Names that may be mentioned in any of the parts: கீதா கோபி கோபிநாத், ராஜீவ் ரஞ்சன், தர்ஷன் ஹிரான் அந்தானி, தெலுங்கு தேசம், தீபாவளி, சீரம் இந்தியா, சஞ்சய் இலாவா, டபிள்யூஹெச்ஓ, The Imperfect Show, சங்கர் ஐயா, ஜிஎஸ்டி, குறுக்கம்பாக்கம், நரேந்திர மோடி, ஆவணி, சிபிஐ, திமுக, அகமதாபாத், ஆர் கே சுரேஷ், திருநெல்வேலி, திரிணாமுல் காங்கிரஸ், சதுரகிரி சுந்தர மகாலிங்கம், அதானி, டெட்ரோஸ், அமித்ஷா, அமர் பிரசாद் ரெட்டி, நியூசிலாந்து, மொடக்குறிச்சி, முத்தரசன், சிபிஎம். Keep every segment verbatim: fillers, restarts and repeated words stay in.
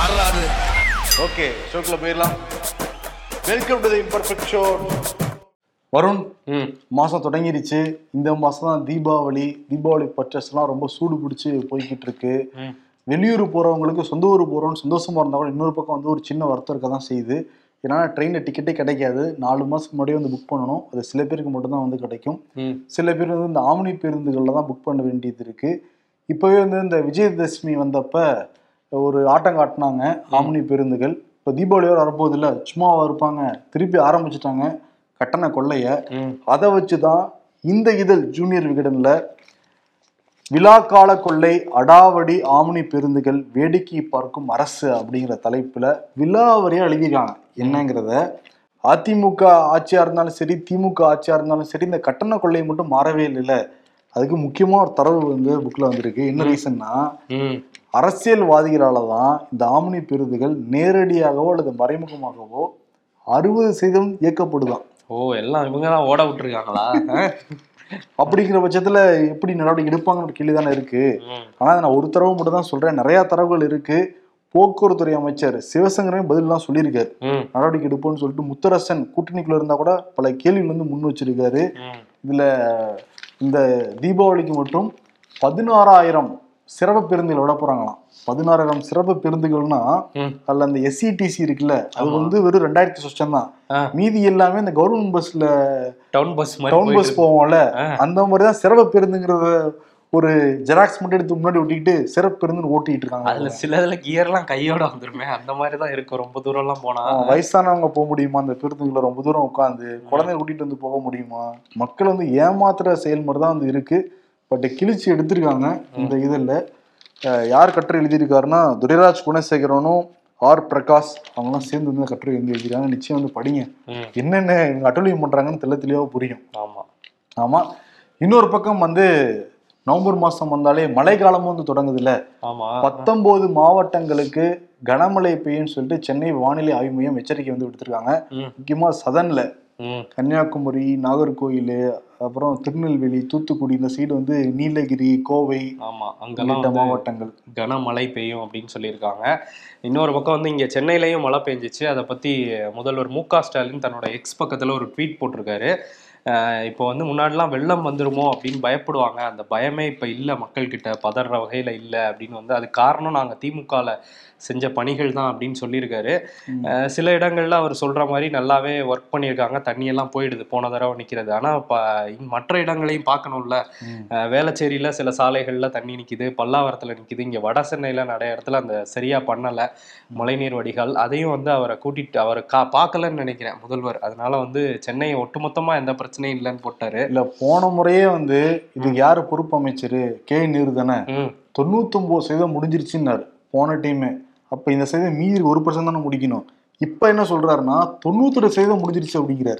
ஆறாது. ஓகே, ஷோக்குள்ள போயிடலாம். Welcome to the imperfect show. Varun, மாசம் தொடங்கிருச்சு. இந்த மாசம் தான் தீபாவளி. தீபாவளி பர்ச்சேஸ் எல்லாம் ரொம்ப சூடு பிடிச்சு போய்கிட்டு இருக்கு. வெளியூர் போறவங்களுக்கு, சொந்த ஊர் போறோம்னு சந்தோஷமா இருந்தா கூட இன்னொரு பக்கம் வந்து ஒரு சின்ன வருத்தம் இருக்க தான் செய்யுது. ஏன்னா ட்ரெயினில் டிக்கெட்டே கிடைக்காது. நாலு மாதத்துக்கு முன்னாடியே வந்து புக் பண்ணணும். அது சில பேருக்கு மட்டும்தான் வந்து கிடைக்கும். சில பேர் வந்து இந்த ஆவணி பேருந்துகளில் தான் புக் பண்ண வேண்டியது இருக்குது. இப்போவே வந்து இந்த விஜயதசமி வந்தப்போ ஒரு ஆட்டம் காட்டினாங்க ஆவணி பேருந்துகள். இப்போ தீபாவளி வர வரப்போது இல்லை, சும்மாவாக இருப்பாங்க. திருப்பி ஆரம்பிச்சிட்டாங்க கட்டண கொள்ளைய. அதை வச்சு தான் இந்த இதழ் ஜூனியர் விகடனில் விழாக்கால கொள்ளை அடாவடி ஆமணி பேருந்துகள் வேடிக்கை பார்க்கும் அரசு அப்படிங்கிற தலைப்பில் விழாவரியாக எழுதிக்காங்க. என்னங்கிறத அதிமுக ஆட்சியாக இருந்தாலும் சரி, திமுக ஆட்சியாக இருந்தாலும் சரி, இந்த கட்டண கொள்ளையை மட்டும் மாறவே இல்லை. அதுக்கு முக்கியமாக ஒரு தரவு வந்து புக்கில் வந்திருக்கு. என்ன ரீசன்னா, அரசியல்வாதிகளால் தான் இந்த ஆமணி பேருந்துகள் நேரடியாகவோ அல்லது மறைமுகமாகவோ அறுபது சதவீதம் இயக்கப்படுதான். ஓ, எல்லாம் இவங்க தான் ஓட விட்டுருக்காங்களா? அப்படிங்கிற பட்சத்துல எப்படி நடவடிக்கை எடுப்பாங்கன்னு ஒரு கேள்விதானே இருக்கு. ஆனா நான் ஒரு தரவு மட்டும் தான் சொல்றேன், நிறைய தரவுகள் இருக்கு. போக்குவரத்துறை அமைச்சர் சிவசங்கரையும் பதில் எல்லாம் சொல்லியிருக்காரு, நடவடிக்கை எடுப்போம்னு சொல்லிட்டு. முத்தரசன் கூட்டணிக்குள்ள இருந்தா கூட பல கேள்விகள் வந்து முன் வச்சிருக்காரு. இதுல இந்த தீபாவளிக்கு மட்டும் பதினாறாயிரம் சிறப்பு பேருந்துகள் விட போறாங்களாம். பதினாறாயிரம் சிறப்பு பேருந்துகள்னா அதுல அந்த எஸ்இ டிசி இருக்குல்ல, அது வந்து வெறும் ரெண்டாயிரத்தி சொச்சம் தான். மீதி எல்லாமே இந்த கவர்மெண்ட் பஸ்ல டவுன் பஸ் டவுன் பஸ் போவோம்ல, அந்த மாதிரிதான் சிறப்பு பேருந்துங்கிறத ஒரு ஜெராக்ஸ் மட்டும் எடுத்து முன்னாடி ஓட்டிக்கிட்டு சிறப்பு பேருந்து ஓட்டிட்டு இருக்காங்க. அதுல சில இதுல கியர்லாம் கையோட வந்துருமே, அந்த மாதிரிதான் இருக்கும். ரொம்ப தூரம் எல்லாம் போனா வயசானவங்க போக முடியுமா அந்த பேருந்துக்குள்ள? ரொம்ப தூரம் உட்காந்து குழந்தைய கூட்டிட்டு வந்து போக முடியுமா? மக்கள் வந்து ஏமாத்துற செயல்முறை தான் வந்து இருக்கு. பட் கிழிச்சு எடுத்திருக்காங்க இந்த இதில். யார் கட்டுரை எழுதியிருக்காருன்னா, துரைராஜ் குணசேகரனும் ஆர் பிரகாஷ் அவங்களாம் சேர்ந்து வந்து கட்டுரை எழுதி எழுதிருக்காங்க. நிச்சயம் வந்து படிங்க, என்னென்ன இவங்க அட்டூழியம் பண்ணுறாங்கன்னு தெல்ல தெளிவாக புரியும். ஆமாம் ஆமாம். இன்னொரு பக்கம் வந்து நவம்பர் மாதம் வந்தாலே மழை காலமும் வந்து தொடங்குதுல்ல. ஆமாம், பத்தொம்போது மாவட்டங்களுக்கு கனமழை பெய்யும்னு சொல்லிட்டு சென்னை வானிலை ஆய்வு மையம் எச்சரிக்கை வந்து விடுத்திருக்காங்க. முக்கியமாக சதன்ல கன்னியாகுமரி, நாகர்கோயில், அப்புறம் திருநெல்வேலி, தூத்துக்குடி, இந்த சைடு வந்து நீலகிரி, கோவை, ஆமா அங்கெல்லாம் மாவட்டங்கள் கனமழை பெய்யும் அப்படின்னு சொல்லியிருக்காங்க. இன்னொரு பக்கம் வந்து இங்கே சென்னையிலையும் மழை பெஞ்சிச்சு. அதை பற்றி முதல்வர் மு க ஸ்டாலின் தன்னோட எக்ஸ் பக்கத்தில் ஒரு ட்வீட் போட்டிருக்காரு. இப்போ வந்து முன்னாடிலாம் வெள்ளம் வந்துருமோ அப்படின்னு பயப்படுவாங்க, அந்த பயமே இப்போ இல்லை, மக்கள்கிட்ட பதற வகையில் இல்லை அப்படின்னு வந்து, அது காரணம் நாங்கள் திமுகவில் செஞ்ச பணிகள் தான் அப்படின்னு சொல்லியிருக்காரு. சில இடங்களில் அவர் சொல்கிற மாதிரி நல்லாவே ஒர்க் பண்ணியிருக்காங்க, தண்ணியெல்லாம் போயிடுது போன தடவை நிற்கிறது. ஆனால் இப்போ மற்ற இடங்களையும் பார்க்கணும்ல. வேளச்சேரியில் சில சாலைகளில் தண்ணி நிற்கிது, பல்லாவரத்தில் நிற்கிது, இங்கே வட சென்னையில் நிறைய இடத்துல அந்த சரியாக பண்ணலை மழைநீர் வடிகால். அதையும் வந்து அவரை கூட்டிகிட்டு அவர் கா பார்க்கலன்னு நினைக்கிறேன் முதல்வர். அதனால வந்து சென்னை ஒட்டுமொத்தமாக எந்த பிரச்சனையும் இல்லைன்னு போட்டாரு. இல்லை, போன முறையே வந்து இது யார் பொறுப்பு அமைச்சர் கே நேர்தன தொண்ணூத்தி ஒன்பது சதவீதம் முடிஞ்சிருச்சுன்னாரு போன டீமே. அப்போ இந்த சதவீதம் மீறி ஒரு பர்சன்ட் தானே முடிக்கணும். இப்போ என்ன சொல்றாருன்னா தொண்ணூத்தி ரெண்டு சதவீதம் முடிஞ்சிருச்சு அப்படிங்கிறாரு.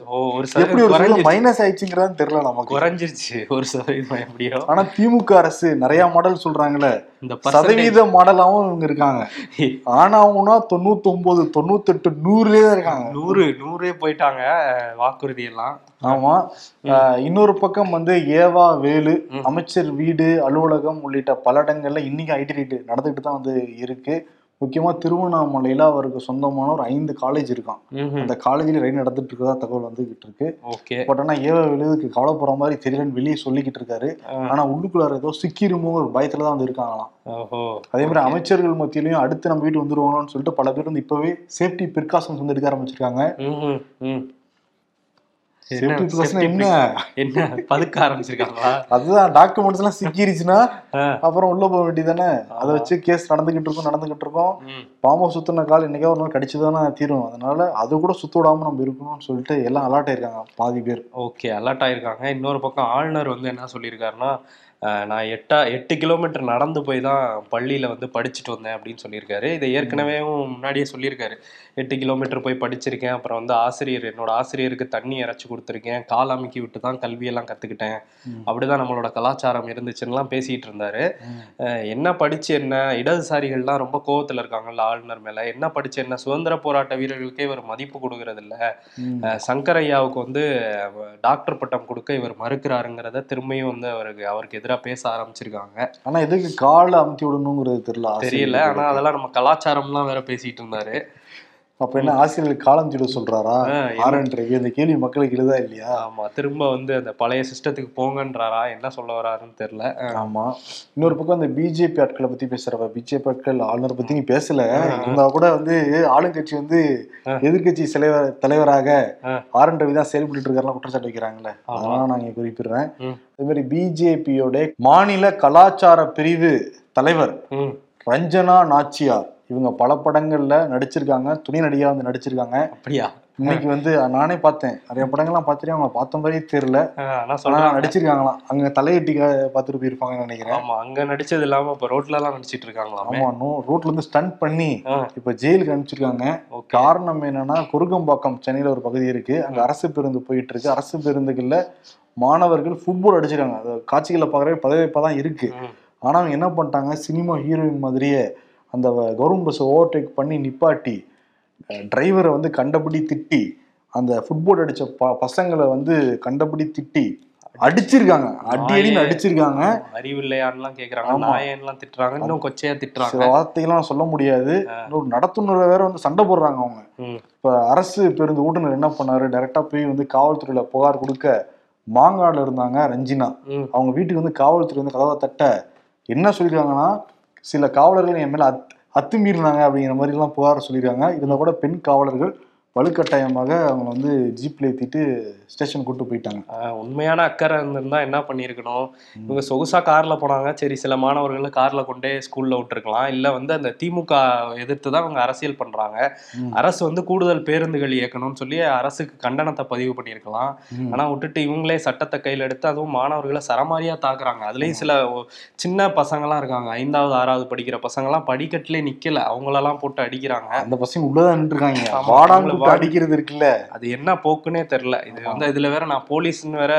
எப்படி ஒரு சதவீதம் மைனஸ் ஆயிடுச்சுங்கிறது தெரியல, நமக்கு குறைஞ்சிருச்சு ஒரு சதவீதம் எப்படியோ. ஆனா திமுக அரசு நிறைய மாடல் சொல்றாங்கல்ல, இந்த சதவீத மாடலாவும் இவங்க இருக்காங்க. ஆனா அவங்கன்னா தொண்ணூத்தி ஒன்பது தொண்ணூத்தி எட்டு நூறுலேயே தான் இருக்காங்க. நூறு நூறே போயிட்டாங்க வாக்குறுதி எல்லாம். ஆமா. இன்னொரு பக்கம் வந்து ஏ.வ.வேலு அமைச்சர் வீடு, அலுவலகம் உள்ளிட்ட பல இடங்கள்ல இன்னைக்கு ஐடி ரேட்டு நடந்துகிட்டு தான் வந்து இருக்கு. முக்கியமா திருவண்ணாமலையில அவருக்கு சொந்தமான ஒரு ஐந்து காலேஜ் இருக்கான். அந்த காலேஜ்ல ரெய்டு நடந்துட்டு இருக்கதா தகவல் வந்துகிட்டு இருக்கு. பட் ஆனா ஏ.வ.வேலுவுக்கு கவலைப்படுற மாதிரி தெரியலன்னு வெளியே சொல்லிக்கிட்டு இருக்காரு. ஆனா உள்ளுக்குள்ள ஏதோ சிக்கிருமோ ஒரு பயத்துலதான் வந்து இருக்காங்களாம். அதே மாதிரி அமைச்சர்கள் மத்தியிலையும் அடுத்து நம்ம வீட்டு வந்துருவாங்கன்னு சொல்லிட்டு பல பேர் வந்து இப்பவே சேஃப்டி பிரிகாஷன்ஸ் வந்து எடுக்க ஆரம்பிச்சிருக்காங்க. என்ன பதுக்க ஆரம்பிச்சிருக்காங்களா? அதுதான், டாக்குமெண்ட்ஸ் எல்லாம் சிக்கிருச்சுன்னா அப்புறம் உள்ள போக வேண்டியதானே. அதை வச்சு கேஸ் நடந்துகிட்டு இருக்கோம் நடந்துகிட்டு இருக்கோம் பாம்பு சுத்தின கால் என்னைக்கா ஒரு நாள் கடிச்சுதானே தீரும். அதனால அது கூட சுத்த விடாம நம்ம இருக்கணும்னு சொல்லிட்டு எல்லாம் அலர்ட் ஆயிருக்காங்க பாதி பேர். ஓகே, அலர்ட் ஆயிருக்காங்க. இன்னொரு பக்கம் ஆளுநர் வந்து என்ன சொல்லியிருக்காருன்னா, நான் எட்டா எட்டு கிலோமீட்டர் நடந்து போய் தான் பள்ளியில் வந்து படிச்சுட்டு வந்தேன் அப்படின்னு சொல்லியிருக்காரு. இதை ஏற்கனவே முன்னாடியே சொல்லியிருக்காரு, எட்டு கிலோமீட்டர் போய் படிச்சிருக்கேன், அப்புறம் வந்து ஆசிரியர் என்னோட ஆசிரியருக்கு தண்ணி இறைச்சி கொடுத்துருக்கேன், கால் அமுக்கி விட்டு தான் கல்வியெல்லாம் கற்றுக்கிட்டேன், அப்படிதான் நம்மளோட கலாச்சாரம் இருந்துச்சுன்னெலாம் பேசிகிட்டு இருந்தார். என்ன படித்து என்ன, இடதுசாரிகள்லாம் ரொம்ப கோவத்தில் இருக்காங்கல்ல ஆளுநர் மேலே, என்ன படித்து என்ன, சுதந்திர போராட்ட வீரர்களுக்கே இவர் மதிப்பு கொடுக்கறதில்ல, சங்கர் ஐயாவுக்கு வந்து டாக்டர் பட்டம் கொடுக்க இவர் மறுக்கிறாருங்கிறத திரும்பியும் வந்து அவருக்கு அவருக்கு எதிராக பேச ஆரம்பிச்சிருக்காங்க. ஆனா எதுக்கு கால அமுத்தி விடணுங்கிறது தெரியல தெரியல ஆனா அதெல்லாம் நம்ம கலாச்சாரம்லாம் வேற பேசிட்டு இருந்தாரு. அப்ப என்ன ஆசிரியர்கள் காலம் திட சொல்றாரா? ஆர் என் ரவி அந்த கேள்வி மக்களுக்கு எழுதா இல்லையா? ஆமா, திரும்ப வந்து அந்த பழைய சிஸ்டத்துக்கு போங்கன்றாரா, என்ன சொல்ல வராருன்னு தெரியல. ஆமா, இன்னொரு பக்கம் அந்த பிஜேபி ஆட்களை பத்தி பேசுறப்ப, பிஜேபி ஆட்கள் ஆளுநரை பத்தி நீ பேசல, இருந்தா கூட வந்து ஆளுங்கட்சி வந்து எதிர்கட்சி தலைவர் தலைவராக ஆர் என் ரவி தான் செயல்பட்டு இருக்காருலாம் குற்றச்சாட்டு வைக்கிறாங்களே, அதெல்லாம் நான் இங்க குறிப்பிடுறேன். அதே மாதிரி பிஜேபியோட மாநில கலாச்சார பிரிவு தலைவர் ரஞ்சனா நாச்சியார், இவங்க பல படங்கள்ல நடிச்சிருக்காங்க, துணி நடிகா வந்து நடிச்சிருக்காங்க. அப்படியா? இன்னைக்கு வந்து நானே பார்த்தேன், நிறைய படங்கள்லாம் பார்த்துட்டு அவங்க பார்த்த மாதிரியே தெரியல, நடிச்சிருக்காங்களாம். அங்க தலையெட்டி பார்த்துட்டு போயிருப்பாங்கன்னு நினைக்கிறேன். அங்க நடிச்சது இல்லாம இப்ப ரோட்ல எல்லாம் நடிச்சிட்டு இருக்காங்களா? ஆமா, நோ ரோட்ல இருந்து ஸ்டண்ட் பண்ணி இப்ப ஜெயிலுக்கு அனுப்பிச்சிருக்காங்க. காரணம் என்னன்னா, குறுக்கம்பாக்கம் சென்னையில ஒரு பகுதி இருக்கு, அங்க அரசு பேருந்து போயிட்டு இருக்கு, அரசு பேருந்துகள்ல மாணவர்கள் ஃபுட்பால் அடிச்சிருக்காங்க. அது காட்சிகளை பாக்குற பதவிப்பதான் இருக்கு. ஆனா அவங்க என்ன பண்ணிட்டாங்க, சினிமா ஹீரோயின் மாதிரியே அந்த கவர்மெண்ட் பஸ் ஓவர்டேக் பண்ணி நிப்பாட்டி டிரைவரை வந்து கண்டபடி திட்டி, அந்த ஃபுட்பால் அடிச்ச ப பசங்களை வந்து கண்டபடி திட்டி அடிச்சிருக்காங்க. அடி அடினு அடிச்சிருக்காங்க. அறிவில்லையான்லாம் கேக்குறாங்க, நாயன்லாம் திட்டுறாங்க, இன்னும் கொச்சையா திட்டுறாங்க. வார்த்தைகள்லாம் சொல்ல முடியாது. இன்னொரு நடத்துனரை வேற வந்து சண்டை போடுறாங்க அவங்க. இப்ப அரசு பேருந்து ஓட்டுநர் என்ன பண்ணாரு, டைரக்டா போய் வந்து காவல்துறையில புகார் கொடுக்க, மாங்காடுல இருந்தாங்க ரஞ்சினா, அவங்க வீட்டுக்கு வந்து காவல்துறை வந்து கதவை தட்ட என்ன சொல்லிருக்காங்கன்னா, சில காவலர்கள் என் மேல அத் அத்துமீறினாங்க அப்படிங்கிற மாதிரி எல்லாம் புகார சொல்லியிருக்காங்க. இருந்தால் கூட பெண் காவலர்கள் வலுக்கட்டாயமாக அவங்க வந்து ஜீப்ல ஏற்றிட்டு ஸ்டேஷன் கூட்டு போயிட்டாங்க. உண்மையான அக்கறை இருந்திருந்தா என்ன பண்ணியிருக்கணும், இவங்க சொகுசா கார்ல போனாங்க, சரி சில மாணவர்களும் கார்ல கொண்டே ஸ்கூல்ல விட்டுருக்கலாம். இல்லை வந்து அந்த திமுக எதிர்த்து தான் அவங்க அரசியல் பண்றாங்க, அரசு வந்து கூடுதல் பேருந்துகள் இயக்கணும்னு சொல்லி அரசுக்கு கண்டனத்தை பதிவு பண்ணியிருக்கலாம். ஆனா விட்டுட்டு இவங்களே சட்டத்தை கையில் எடுத்து அதுவும் மாணவர்களை சரமாரியா தாக்குறாங்க. அதுலயும் சில சின்ன பசங்கள்லாம் இருக்காங்க, ஐந்தாவது ஆறாவது படிக்கிற பசங்கள்லாம் படிக்கட்டிலே நிக்கல, அவங்களெல்லாம் போட்டு அடிக்கிறாங்க. அந்த பசங்க உள்ளதான் நின்றுருக்காங்க, அடிக்கிறது இருக்குல்ல, அது என்ன போக்குன்னே தெரியல. இது வந்து இதுல வேற நான் போலீஸ்ன்னு வேற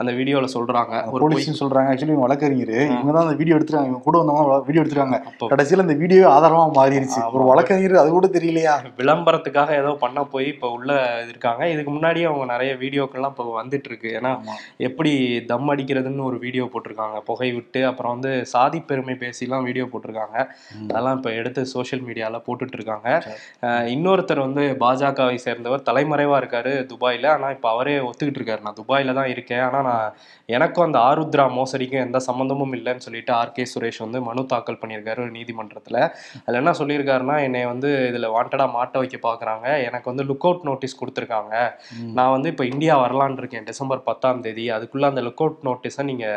அந்த வீடியோல சொல்றாங்க, போலீஸ்ன்னு சொல்றாங்க. ஆக்சுவலி இவங்க வழக்கறிஞர், இவங்க தான் அந்த வீடியோ எடுத்துறாங்க, இவங்க கூட வந்தவங்க வீடியோ எடுத்துறாங்க. கடைசியில அந்த வீடியோ ஆதாரமா மாறிடுச்சு. ஒரு வழக்கறிஞர், அது கூட தெரியலையா, விளம்பரத்துக்காக ஏதோ பண்ண போய் இப்ப உள்ள இருக்காங்க. இதுக்கு முன்னாடியே அவங்க நிறைய வீடியோக்கள்லாம் இப்போ வந்துட்டு இருக்கு. ஏன்னா எப்படி தம் அடிக்கிறதுன்னு ஒரு வீடியோ போட்டிருக்காங்க, புகை விட்டு, அப்புறம் வந்து சாதி பெருமை பேசிலாம் வீடியோ போட்டிருக்காங்க. அதெல்லாம் இப்ப எடுத்து சோசியல் மீடியால போட்டுட்டு இருக்காங்க. இன்னொருத்தர் வந்து பாஜக சேர்ந்தவர், தலைமறைவா இருக்காரு துபாயில. ஆனா இப்ப அவரே ஒத்துக்கிட்டு இருக்காரு, நான் துபாயில தான் இருக்கேன், ஆனா நான் எனக்கும் அந்த ஆருத்ரா மோசடிக்கும் எந்த சம்பந்தமும் இல்லைன்னு சொல்லிட்டு ஆர் கே சுரேஷ் வந்து மனு தாக்கல் பண்ணியிருக்காரு நீதிமன்றத்துல. அதுல என்ன சொல்லியிருக்காருன்னா, என்னை வந்து இதுல வாண்டடா மாட்ட வைக்க பாக்குறாங்க, எனக்கு வந்து லுக் அவுட் நோட்டீஸ் கொடுத்துருக்காங்க, நான் வந்து இப்ப இந்தியா வரலான்னு இருக்கேன் டிசம்பர் பத்தாம் தேதி அதுக்குள்ள அந்த லுக் அவுட் நோட்டீஸை நீங்க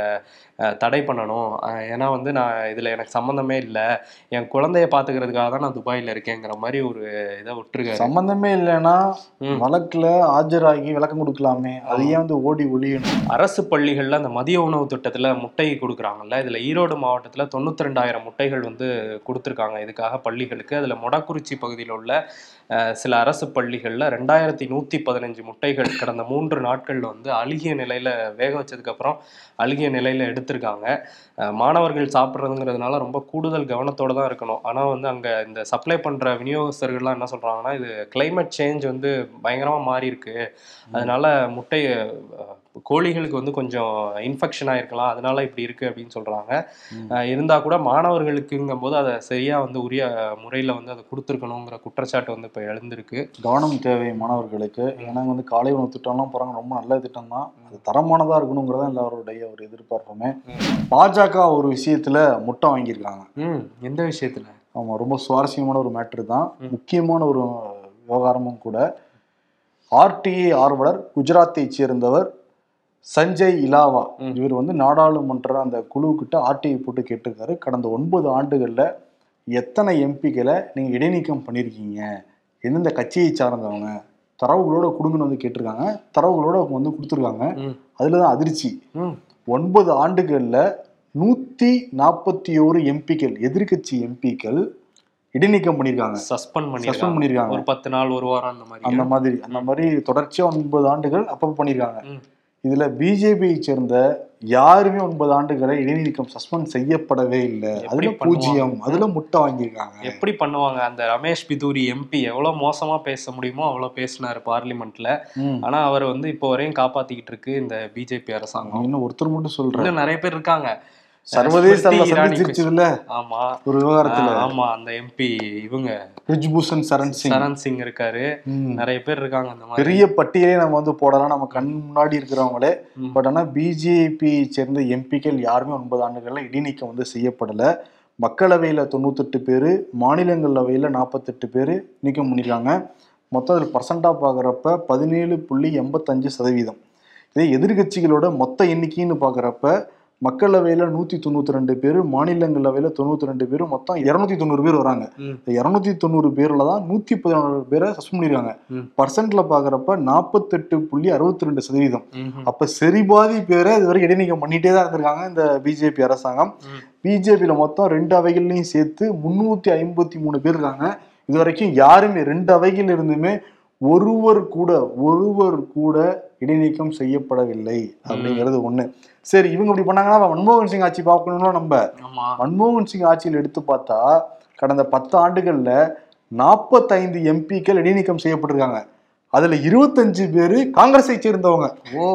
தடை பண்ணணும், ஏன்னா வந்து நான் இதுல எனக்கு சம்பந்தமே இல்லை, என் குழந்தைய பாத்துக்கிறதுக்காக தான் நான் துபாயில இருக்கேங்கிற மாதிரி ஒரு இதை விட்டுருக்காரு. சம்பந்தமே இல்லைன்னா வழக்குல ஆஜராகி விளக்கம் கொடுக்கலாமே, அது ஏன் வந்து ஓடி ஒளியணும்? அரசு பள்ளிகள்ல அந்த மதிய உணவு திட்டத்துல முட்டை கொடுக்குறாங்கல்ல, இதுல ஈரோடு மாவட்டத்துல தொண்ணூத்தி ரெண்டாயிரம் முட்டைகள் வந்து கொடுத்துருக்காங்க இதுக்காக பள்ளிகளுக்கு. அதுல மொடக்குறிச்சி பகுதியில் உள்ள சில அரசு பள்ளிகள்ல ரெண்டாயிரத்தி நூத்தி பதினஞ்சு முட்டைகள் கடந்த மூன்று நாட்கள்ல வந்து அழுகிய நிலையில வேக வச்சதுக்கு அப்புறம் அழுகிய நிலையில எடுத்திருக்காங்க. மாணவர்கள் சாப்பிட்றதுங்கிறதுனால ரொம்ப கூடுதல் கவனத்தோட தான் இருக்கணும். ஆனா வந்து அங்க இந்த சப்ளை பண்ற விநியோகஸ்தர்கள்லாம் என்ன சொல்றாங்கன்னா, இது கிளைமேட் சேஞ்ச் வந்து பயங்கரமா மாறி இருக்கு, அதனால முட்டை கோழிகளுக்கு வந்து கொஞ்சம் இன்ஃபெக்ஷன் ஆயிருக்கலாம், அதனால இப்படி இருக்கு அப்படின்னு சொல்றாங்க. இருந்தா கூட மாணவர்களுக்குங்கும் போது அதை சரியா வந்து உரிய முறையில வந்து அதை கொடுத்துருக்கணுங்கிற குற்றச்சாட்டு வந்து இப்ப எழுந்திருக்கு. கவனம் தேவை மாணவர்களுக்கு, ஏன்னா வந்து காலை உணவு திட்டம்லாம் போறாங்க, ரொம்ப நல்ல திட்டம் தான், அது தரமானதா இருக்கணுங்கிறத எல்லாருடைய ஒரு எதிர்பார்ப்புமே. பாஜக ஒரு விஷயத்துல முட்டை வாங்கியிருக்காங்க. ம் எந்த விஷயத்துல? ஆமா, ரொம்ப சுவாரஸ்யமான ஒரு மேட்ரு தான், முக்கியமான ஒரு விவகாரமும் கூட. ஆர்டிஐ ஆர்வலர், குஜராத்தை சேர்ந்தவர் சஞ்சய் இலாவா, இவர் வந்து நாடாளுமன்ற அந்த குழுக்கிட்ட ஆர்டிஐ போட்டு கேட்டிருக்காரு, கடந்த ஒன்பது ஆண்டுகள்ல எத்தனை எம்பிக்களை நீங்க இடைநீக்கம் பண்ணியிருக்கீங்க, எந்தெந்த கட்சியை சார்ந்தவங்க, தரவுகளோட கொடுங்கன்னு வந்து கேட்டிருக்காங்க. தரவுகளோட அவங்க வந்து கொடுத்துருக்காங்க. அதுலதான் அதிர்ச்சி, ஒன்பது ஆண்டுகள்ல நூத்தி நாற்பத்தி ஓரு எம்பிக்கள், எதிர்கட்சி எம்பிக்கள் இடைநீக்கம் பண்ணிருக்காங்க, சஸ்பெண்ட் பண்ணி சஸ்பெண்ட் பண்ணிருக்காங்க, ஒரு பத்து நாள் ஒரு வாரம் அந்த மாதிரி அந்த மாதிரி அந்த மாதிரி தொடர்ச்சியா ஒன்பது ஆண்டுகள் அப்பப்ப பண்ணிருக்காங்க. இதுல பிஜேபியை சேர்ந்த யாருமே ஒன்பது ஆண்டுகளை இடைநீக்கம் சஸ்பெண்ட் செய்யப்படவே இல்லை, அதுல பூஜ்ஜியம். அதுல முட்டை வாங்கியிருக்காங்க. எப்படி பண்ணுவாங்க? அந்த ரமேஷ் பிதுரி எம்பி எவ்வளவு மோசமா பேச முடியுமோ அவ்வளவு பேசினாரு பார்லிமெண்ட்ல, ஆனா அவர் வந்து இப்போ வரையும் காப்பாத்திக்கிட்டு இருக்கு இந்த பிஜேபி அரசாங்கம். இன்னும் ஒருத்தர் மட்டும் சொல்றாரு, நிறைய பேர் இருக்காங்க. இருக்கிறவங்களே. பட் ஆனா பிஜேபி சேர்ந்த எம்பிக்கள் யாருமே ஒன்பது ஆண்டுகள்ல இடைநீக்கம் வந்து செய்யப்படல. மக்களவையில தொண்ணூத்தி எட்டு பேரு, மாநிலங்களவையில நாற்பத்தி எட்டு பேரு நீக்கம் பண்ணிருக்காங்க. மொத்தம் அதில் பர்சண்டா பாக்குறப்ப பதினேழு புள்ளி எண்பத்தஞ்சு சதவீதம். இதே எதிர்கட்சிகளோட மொத்த எண்ணிக்கைன்னு பாக்குறப்ப மக்களவையில நூத்தி தொண்ணூத்தி ரெண்டு பேரு, மாநிலங்களவையில தொண்ணூத்தி ரெண்டு பேரு, மொத்தம் இருநூத்தி தொண்ணூறு பேர் வராங்க. இருநூத்தி தொண்ணூறு பேர்லதான் நூத்தி பதினாறு பேரை சஸ்பெண்ட் பண்ணிருக்காங்க. பர்சன்ட்ல பாக்குறப்ப நாற்பத்தி எட்டு புள்ளி அறுபத்தி ரெண்டு சதவீதம். அப்ப சரிபாதி பேரை இது வரைக்கும் இடைநீக்கம் பண்ணிட்டே தான் இருந்திருக்காங்க இந்த பிஜேபி அரசாங்கம். பிஜேபியில மொத்தம் ரெண்டு அவைகள்லையும் சேர்த்து முன்னூத்தி ஐம்பத்தி மூணு பேர் இருக்காங்க. இது வரைக்கும் யாருமே ரெண்டு அவைகள் இருந்துமே ஒருவர் கூட ஒருவர் கூட இடைநீக்கம் செய்யப்படவில்லை அப்படிங்கிறது ஒண்ணு. சரி, இவங்க இப்படி பண்ணாங்கன்னா மன்மோகன் சிங் ஆட்சி பார்க்கணும்னா நம்ம மன்மோகன் சிங் ஆட்சியில் எடுத்து பார்த்தா கடந்த பத்து ஆண்டுகள்ல நாற்பத்தைந்து எம்பிக்கள் இடைநீக்கம் செய்யப்பட்டிருக்காங்க. அதுல இருபத்தஞ்சு பேரு காங்கிரஸை சேர்ந்தவங்க. ஓ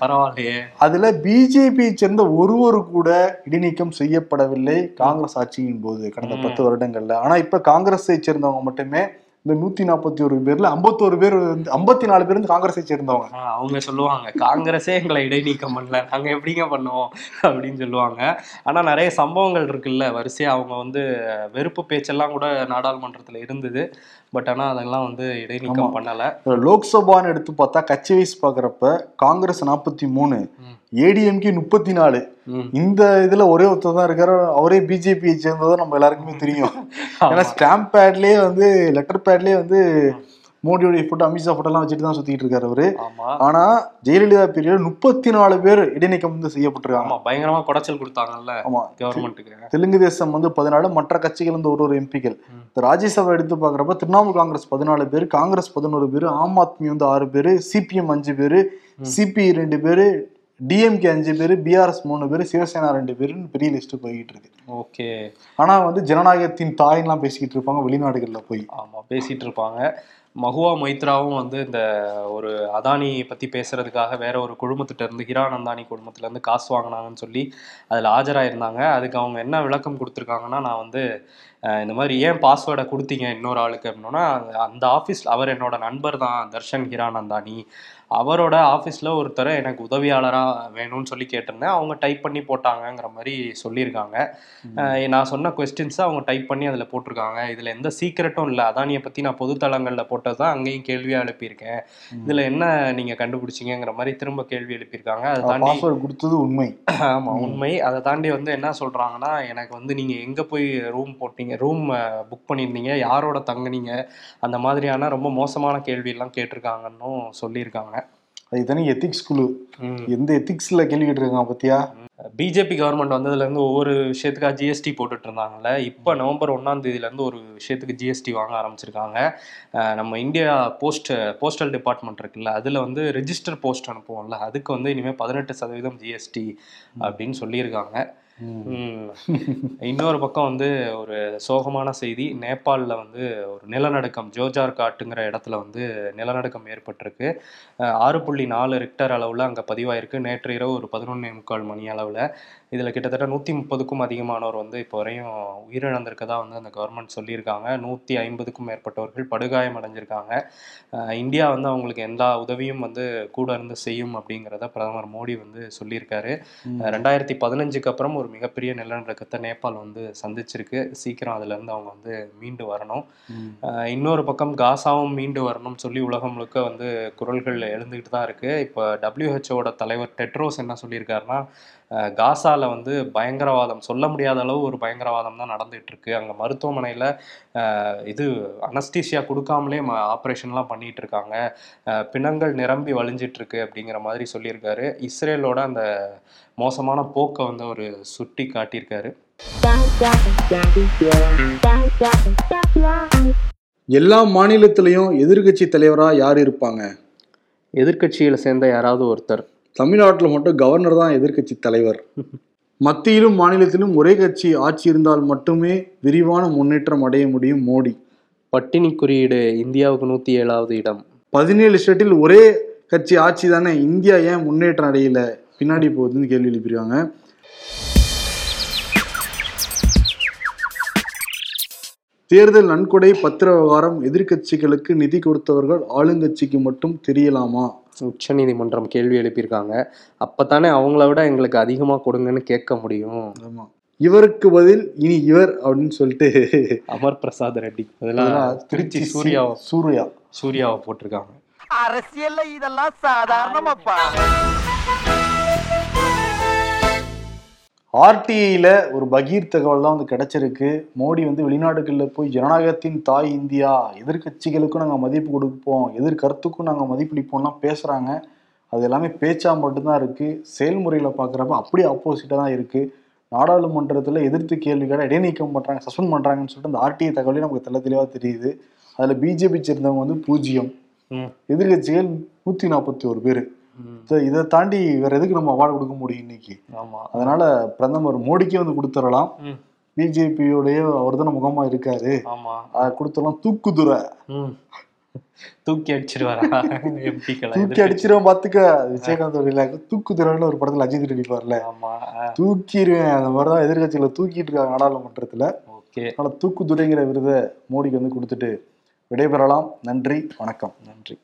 பரவாயில்லையே. அதுல பிஜேபியை சேர்ந்த ஒருவரு கூட இடைநீக்கம் செய்யப்படவில்லை காங்கிரஸ் ஆட்சியின் போது கடந்த பத்து வருடங்கள்ல. ஆனா இப்ப காங்கிரஸை சேர்ந்தவங்க மட்டுமே இந்த நூத்தி நாற்பத்தி ஒரு பேர்ல ஐம்பத்தோரு பேர், ஐம்பத்தி நாலு பேர் வந்து காங்கிரஸை சேர்ந்தவங்க. அவங்க சொல்லுவாங்க காங்கிரஸே எங்களை இடைநீக்கம் பண்ணல, நாங்க எப்படிங்க பண்ணுவோம் அப்படின்னு சொல்லுவாங்க. ஆனா நிறைய சம்பவங்கள் இருக்குல்ல, வரிசையா அவங்க வந்து வெறுப்பு பேச்செல்லாம் கூட நாடாளுமன்றத்துல இருந்தது. பட் ஆனா அதெல்லாம் வந்து இடைநீக்கம் பண்ணல. லோக்சபான்னு எடுத்து பார்த்தா கட்சி வைஸ் பாக்குறப்ப காங்கிரஸ் நாற்பத்தி மூணு, ஏடிஎம்கே முப்பத்தி நாலு. இந்த இதுல ஒரே ஒருத்தர் தான் இருக்காரு, அவரே பிஜேபியை சேர்ந்ததும் நம்ம எல்லாருக்குமே தெரியும். ஏன்னா ஸ்டாம்ப் பேட்லயே வந்து லெட்டர் பேட்லயே வந்து மோடியோடைய போட்டோ, அமித்ஷா போட்டோ எல்லாம் வச்சுட்டு தான் சுத்திட்டு இருக்காரு அவரு. ஆனா ஜெயலலிதா பீரியட் முப்பத்தி நாலு பேர் இடைநீக்கம் வந்து செய்யப்பட்டிருக்காங்க. பயங்கரமா குடைச்சல் கொடுத்தாங்கல்ல கவர்மெண்ட்டுக்கு. தெலுங்கு தேசம் வந்து பதினாலு, மற்ற கட்சிகள் வந்து ஒரு ஒரு எம்பிக்கள். ராஜ்யசபா எடுத்து பாக்குறப்ப திரிணாமுல் காங்கிரஸ் பதினாலு பேர், காங்கிரஸ் பதினோரு பேர், ஆம் ஆத்மி வந்து ஆறு பேர், சிபிஎம் அஞ்சு பேரு, சிபிஐ ரெண்டு பேரு, டிஎம்கே அஞ்சு பேர், பிஆர்எஸ் மூணு பேர், சிவசேனா ரெண்டு பேருன்னு பெரிய லிஸ்ட் போய்கிட்டு இருக்கு. ஓகே. ஆனால் வந்து ஜனநாயகத்தின் தாய்லாம் பேசிக்கிட்டு இருப்பாங்க வெளிநாடுகளில் போய். ஆமாம், பேசிகிட்டு இருப்பாங்க. மகுவா மொய்த்ராவும் வந்து இந்த ஒரு அதானி பற்றி பேசுறதுக்காக வேற ஒரு குழுமத்திட்டருந்து, ஹிரான் அந்தானி குழுமத்திலேருந்து காசு வாங்கினாங்கன்னு சொல்லி அதில் ஆஜராயிருந்தாங்க. அதுக்கு அவங்க என்ன விளக்கம் கொடுத்துருக்காங்கன்னா, நான் வந்து இந்த மாதிரி ஏன் பாஸ்வேர்டை கொடுத்தீங்க இன்னொரு ஆளுக்கு அப்படின்னா, அந்த ஆஃபீஸ் அவர் என்னோட நண்பர் தான் தர்ஷன் ஹிரான் அந்தானி, அவரோட ஆஃபீஸில் ஒருத்தரை எனக்கு உதவியாளராக வேணும்னு சொல்லி கேட்டிருந்தேன், அவங்க டைப் பண்ணி போட்டாங்கங்கிற மாதிரி சொல்லியிருக்காங்க. நான் சொன்ன கொஸ்டின்ஸை அவங்க டைப் பண்ணி அதில் போட்டிருக்காங்க. இதில் எந்த சீக்கிரட்டும் இல்லை, அதானியை பற்றி நான் பொதுத்தளங்களில் போட்டது தான், அங்கேயும் கேள்வியாக எழுப்பியிருக்கேன், இதில் என்ன நீங்கள் கண்டுபிடிச்சிங்கிற மாதிரி திரும்ப கேள்வி எழுப்பியிருக்காங்க. அதை தாண்டி கொடுத்தது உண்மை. ஆமாம், உண்மை. அதை தாண்டி வந்து என்ன சொல்கிறாங்கன்னா, எனக்கு வந்து நீங்கள் எங்கே போய் ரூம் போட்டீங்க, ரூம் புக் பண்ணியிருந்தீங்க, யாரோட தங்குனீங்க, அந்த மாதிரியான ரொம்ப மோசமான கேள்வியெல்லாம் கேட்டிருக்காங்கன்னு சொல்லியிருக்காங்க. அது தானே எத்திக்ஸ் குழு, எந்த எத்திக்ஸ்ல கேள்வி கேட்டிருக்காங்க பத்தியா. பிஜேபி கவர்மெண்ட் வந்ததுலேருந்து ஒவ்வொரு விஷயத்துக்காக ஜிஎஸ்டி போட்டுட்டு இருந்தாங்கல்ல, இப்போ நவம்பர் ஒன்றாம் தேதியிலேருந்து ஒரு விஷயத்துக்கு ஜிஎஸ்டி வாங்க ஆரம்பிச்சிருக்காங்க. நம்ம இந்தியா போஸ்ட் போஸ்டல் டிபார்ட்மெண்ட் இருக்குல்ல, அதில் வந்து ரெஜிஸ்டர் போஸ்ட் அனுப்புவோம்ல, அதுக்கு வந்து இனிமேல் பதினெட்டு சதவீதம் ஜிஎஸ்டி அப்படின்னு சொல்லியிருக்காங்க. இன்னொரு பக்கம் வந்து ஒரு சோகமான செய்தி, நேபாளில் வந்து ஒரு நிலநடுக்கம், ஜோஜார் காட்டுங்கிற இடத்துல வந்து நிலநடுக்கம் ஏற்பட்டிருக்கு. ஆறு புள்ளி நாலு ரிக்டர் அளவில் அங்கே பதிவாயிருக்கு நேற்று இரவு ஒரு பதினொன்னே முக்கால் மணி அளவில். இதில் கிட்டத்தட்ட நூற்றி முப்பதுக்கும் அதிகமானோர் வந்து இப்போ வரையும் உயிரிழந்திருக்கதான் வந்து அந்த கவர்மெண்ட் சொல்லியிருக்காங்க. நூற்றி ஐம்பதுக்கும் மேற்பட்டவர்கள் படுகாயம் அடைஞ்சிருக்காங்க. இந்தியா வந்து அவங்களுக்கு எல்லா உதவியும் வந்து கூட இருந்து செய்யும் அப்படிங்கிறத பிரதமர் மோடி வந்து சொல்லியிருக்காரு. ரெண்டாயிரத்தி பதினஞ்சுக்கு அப்புறம் ஒரு மிகப்பெரிய நிலநடுக்கத்தை நேபாள் வந்து சந்திச்சிருக்கு. சீக்கிரம் அதுல இருந்து அவங்க வந்து மீண்டு வரணும். இன்னொரு பக்கம் காசாவும் மீண்டு வரணும்னு சொல்லி உலகம் முழுக்க வந்து குரல்கள் எழுந்துகிட்டு தான் இருக்கு. இப்போ டபிள்யூஹெச்ஓட தலைவர் டெட்ரோஸ் என்ன சொல்லியிருக்காருன்னா, காசால வந்து பயங்கரவாதம் சொல்ல முடியாத அளவு ஒரு பயங்கரவாதம் தான் நடந்துட்டு இருக்கு. அங்க மருத்துவமனையில இது அனஸ்தீசியா கொடுக்காமலே ஆப்ரேஷன்லாம் பண்ணிட்டு இருக்காங்க, பிணங்கள் நிரம்பி வழிஞ்சிட்டு இருக்கு அப்படிங்கிற மாதிரி சொல்லியிருக்காரு. இஸ்ரேலோட அந்த மோசமான போக்கை வந்து அவர் சுட்டி காட்டியிருக்காரு. எல்லா மாநிலத்திலையும் எதிர்கட்சி தலைவரா யார் இருப்பாங்க? எதிர்கட்சியில சேர்ந்த யாராவது ஒருத்தர். தமிழ்நாட்டில் மட்டும் கவர்னர் தான் எதிர்கட்சி தலைவர். மத்தியிலும் மாநிலத்திலும் ஒரே கட்சி ஆட்சி இருந்தால் மட்டுமே விரிவான முன்னேற்றம் அடைய முடியும் மோடி. பட்டினி குறியீடு இந்தியாவுக்கு நூத்தி ஏழாவது இடம். பதினேழு ஸ்டேட்டில் ஒரே கட்சி ஆட்சி தானே, இந்தியா ஏன் முன்னேற்றம் அடையல, பின்னாடி போகுதுன்னு கேள்வி எழுப்பிடுவாங்க. தேர்தல் நன்கொடை பத்திர விவகாரம் எதிர்கட்சிகளுக்கு நிதி கொடுத்தவர்கள் ஆளுங்கட்சிக்கு மட்டும் தெரியலாமா? உச்ச நீதிமன்றம் கேள்வி எழுப்பியிருக்காங்க. அப்பத்தானே அவங்கள விட எங்களுக்கு அதிகமா கொடுங்கன்னு கேட்க முடியும். ஆமா, இவருக்கு பதில் இனி இவர் அப்படின்னு சொல்லிட்டு அமர் பிரசாத் ரெட்டி அதெல்லாம் திருச்சி சூர்யா சூர்யா சூர்யாவை போட்டிருக்காங்க. அரசியல்ல இதெல்லாம் சாதாரணமாப்பா. ஆர்டிஐல ஒரு பகீர் தகவல் தான் வந்து கிடைச்சிருக்கு. மோடி வந்து வெளிநாடுகளில் போய் ஜனநாயகத்தின் தாய் இந்தியா, எதிர்கட்சிகளுக்கும் நாங்கள் மதிப்பு கொடுப்போம், எதிர்கருத்துக்கும் நாங்கள் மதிப்பளிப்போம்லாம் பேசுகிறாங்க. அது எல்லாமே பேச்சா மட்டும்தான் இருக்குது. செயல்முறையில் பார்க்குறப்ப அப்படியே ஆப்போசிட்டாக தான் இருக்குது. நாடாளுமன்றத்தில் எதிர்த்து கேள்விகளை இடைநீக்கம் பண்ணுறாங்க, சஸ்பெண்ட் பண்ணுறாங்கன்னு சொல்லிட்டு அந்த ஆர்டிஐ தகவலே நமக்கு தெல்ல தெளிவாக தெரியுது. அதில் பிஜேபி சேர்ந்தவங்க வந்து பூஜ்ஜியம், எதிர்கட்சிகள் நூற்றி நாற்பத்தி ஒரு பேர். இதை தாண்டி வேற எதுக்கு நம்ம அவார்டு கொடுக்க முடியும் இன்னைக்கு? ஆமா, அதனால பிரதமர் மோடிக்கே வந்து கொடுத்துடலாம். பிஜேபியோடைய அவர் தானே முகமா இருக்காரு, கொடுத்துடலாம். தூக்குதுற தூக்கி அடிச்சிருவாரா? தூக்கி அடிச்சிருவோம் பாத்துக்க. விஜயகாந்த் தூக்குதுறன்னு ஒரு படத்துல அஜித் நடிப்பார்ல, தூக்கிடுவேன். அந்த மாதிரிதான் எதிர்கட்சியில தூக்கிட்டு இருக்காங்க நாடாளுமன்றத்துல. அதனால தூக்குதுறைங்கிற விருதை மோடிக்கு வந்து கொடுத்துட்டு விடைபெறலாம். நன்றி, வணக்கம். நன்றி.